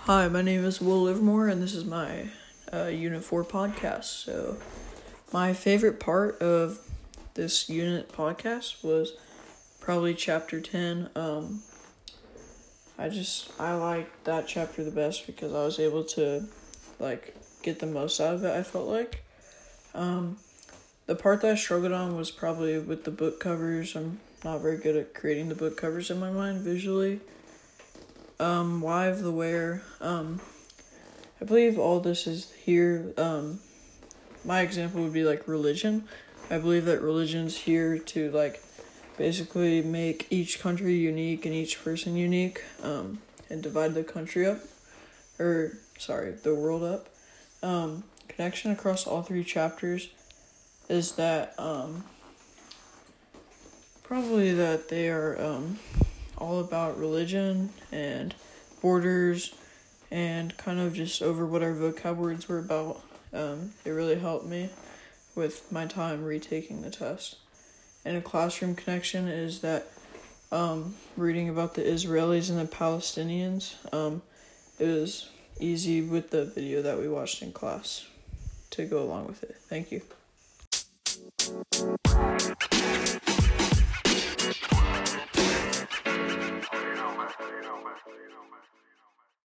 Hi, my name is Will Livermore, and this is my Unit 4 podcast. So, my favorite part of this unit podcast was probably Chapter 10. I liked that chapter the best because I was able to, get the most out of it, I felt like. The part that I struggled on was probably with the book covers. I'm not very good at creating the book covers in my mind visually. Why of the Where. I believe all this is here. My example would be religion. I believe that religion's here to basically make each country unique and each person unique. And divide the country up, the world up. Connection across all three chapters is that probably that they are all about religion and borders and kind of just over what our vocab words were about. It really helped me with my time retaking the test. And a classroom connection is that reading about the Israelis and the Palestinians, it was easy with the video that we watched in class to go along with it. Thank you.